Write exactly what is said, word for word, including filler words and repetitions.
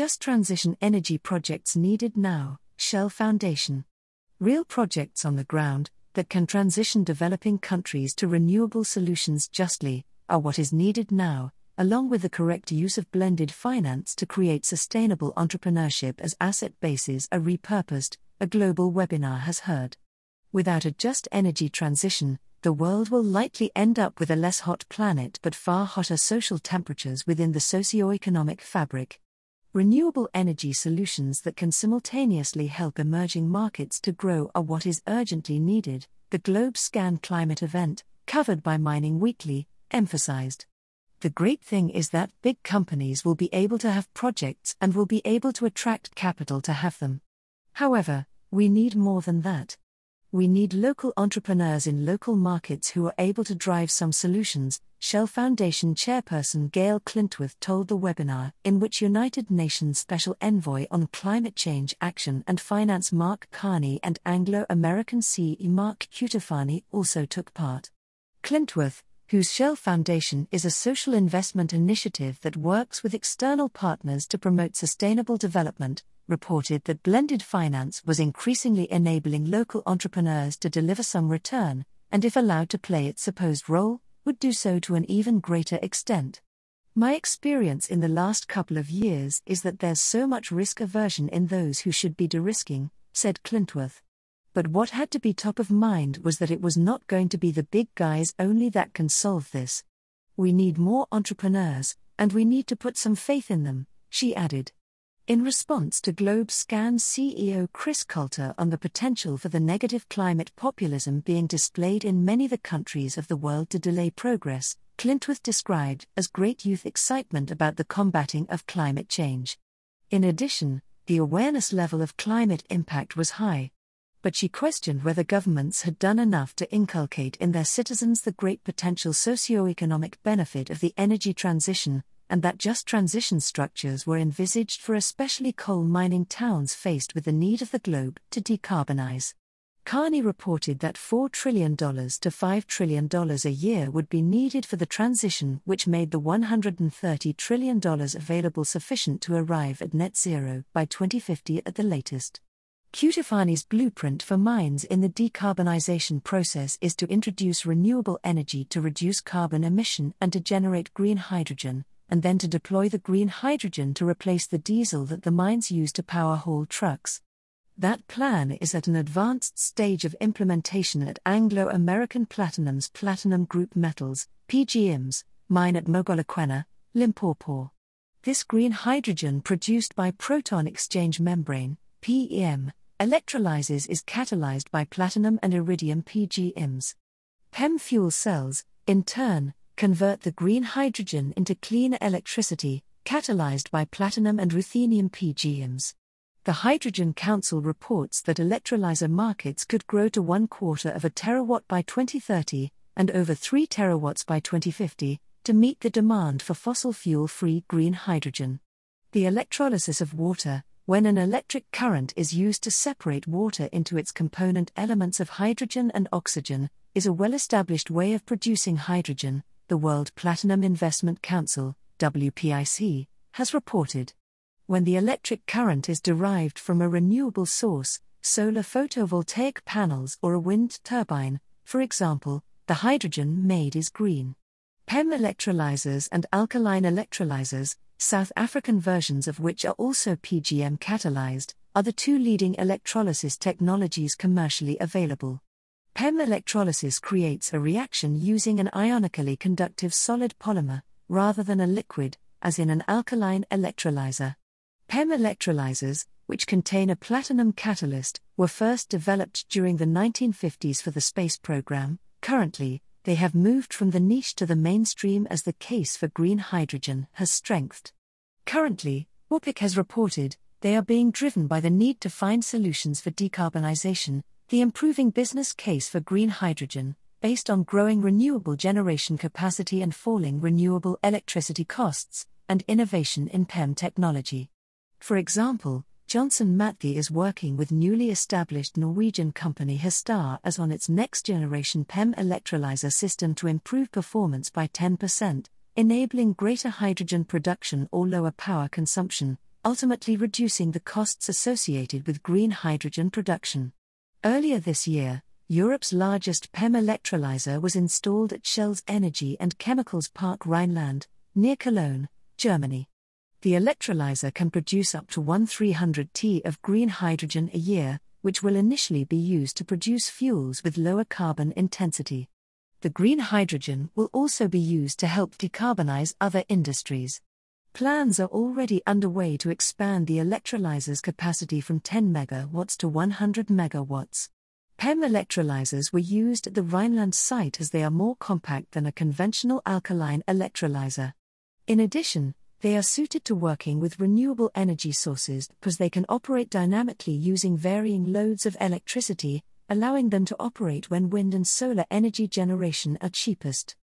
Just transition energy projects needed now, Shell Foundation. Real projects on the ground that can transition developing countries to renewable solutions justly are what is needed now, along with the correct use of blended finance to create sustainable entrepreneurship as asset bases are repurposed, a global webinar has heard. Without a just energy transition, the world will likely end up with a less hot planet but far hotter social temperatures within the socioeconomic fabric. Renewable energy solutions that can simultaneously help emerging markets to grow are what is urgently needed, the GlobeScan climate event, covered by Mining Weekly, emphasized. The great thing is that big companies will be able to have projects and will be able to attract capital to have them. However, we need more than that. We need local entrepreneurs in local markets who are able to drive some solutions, Shell Foundation chairperson Gail Klintworth told the webinar, in which United Nations Special Envoy on Climate Change Action and Finance Mark Carney and Anglo American C E O Mark Cutifani also took part. Klintworth, whose Shell Foundation is a social investment initiative that works with external partners to promote sustainable development, reported that blended finance was increasingly enabling local entrepreneurs to deliver some return, and if allowed to play its supposed role, would do so to an even greater extent. My experience in the last couple of years is that there's so much risk aversion in those who should be de-risking, said Klintworth. But what had to be top of mind was that it was not going to be the big guys only that can solve this. We need more entrepreneurs, and we need to put some faith in them, she added. In response to GlobeScan C E O Chris Coulter on the potential for the negative climate populism being displayed in many of the countries of the world to delay progress, Klintworth described as great youth excitement about the combating of climate change. In addition, the awareness level of climate impact was high. But she questioned whether governments had done enough to inculcate in their citizens the great potential socioeconomic benefit of the energy transition, and that just transition structures were envisaged for especially coal mining towns faced with the need of the globe to decarbonize. Carney reported that four trillion dollars to five trillion dollars a year would be needed for the transition, which made the one hundred thirty trillion dollars available sufficient to arrive at net zero by twenty fifty at the latest. Cutifani's blueprint for mines in the decarbonization process is to introduce renewable energy to reduce carbon emission and to generate green hydrogen, and then to deploy the green hydrogen to replace the diesel that the mines use to power haul trucks. That plan is at an advanced stage of implementation at Anglo American Platinum's Platinum Group Metals, P G Ms, mine at Mogalekwena, Limpopo. This green hydrogen produced by proton exchange membrane, P E M, electrolysis is catalyzed by platinum and iridium P G Ms. P E M fuel cells, in turn, convert the green hydrogen into clean electricity, catalyzed by platinum and ruthenium P G Ms. The Hydrogen Council reports that electrolyzer markets could grow to one quarter of a terawatt by twenty thirty, and over three terawatts by twenty fifty, to meet the demand for fossil fuel-free green hydrogen. The electrolysis of water, when an electric current is used to separate water into its component elements of hydrogen and oxygen, is a well-established way of producing hydrogen, the World Platinum Investment Council, W P I C, has reported. When the electric current is derived from a renewable source, solar photovoltaic panels or a wind turbine, for example, the hydrogen made is green. P E M electrolyzers and alkaline electrolyzers, South African versions of which are also P G M catalyzed, are the two leading electrolysis technologies commercially available. P E M electrolysis creates a reaction using an ionically conductive solid polymer, rather than a liquid, as in an alkaline electrolyzer. P E M electrolyzers, which contain a platinum catalyst, were first developed during the nineteen fifties for the space program. Currently, they have moved from the niche to the mainstream as the case for green hydrogen has strengthened. Currently, W P I C has reported, they are being driven by the need to find solutions for decarbonization, the improving business case for green hydrogen, based on growing renewable generation capacity and falling renewable electricity costs, and innovation in P E M technology. For example, Johnson Matthey is working with newly established Norwegian company Hestar as on its next-generation P E M electrolyzer system to improve performance by ten percent, enabling greater hydrogen production or lower power consumption, ultimately reducing the costs associated with green hydrogen production. Earlier this year, Europe's largest P E M electrolyzer was installed at Shell's Energy and Chemicals Park Rhineland, near Cologne, Germany. The electrolyzer can produce up to one thousand three hundred tons of green hydrogen a year, which will initially be used to produce fuels with lower carbon intensity. The green hydrogen will also be used to help decarbonize other industries. Plans are already underway to expand the electrolyzer's capacity from ten megawatts to one hundred megawatts. P E M electrolyzers were used at the Rhineland site as they are more compact than a conventional alkaline electrolyzer. In addition, they are suited to working with renewable energy sources because they can operate dynamically using varying loads of electricity, allowing them to operate when wind and solar energy generation are cheapest.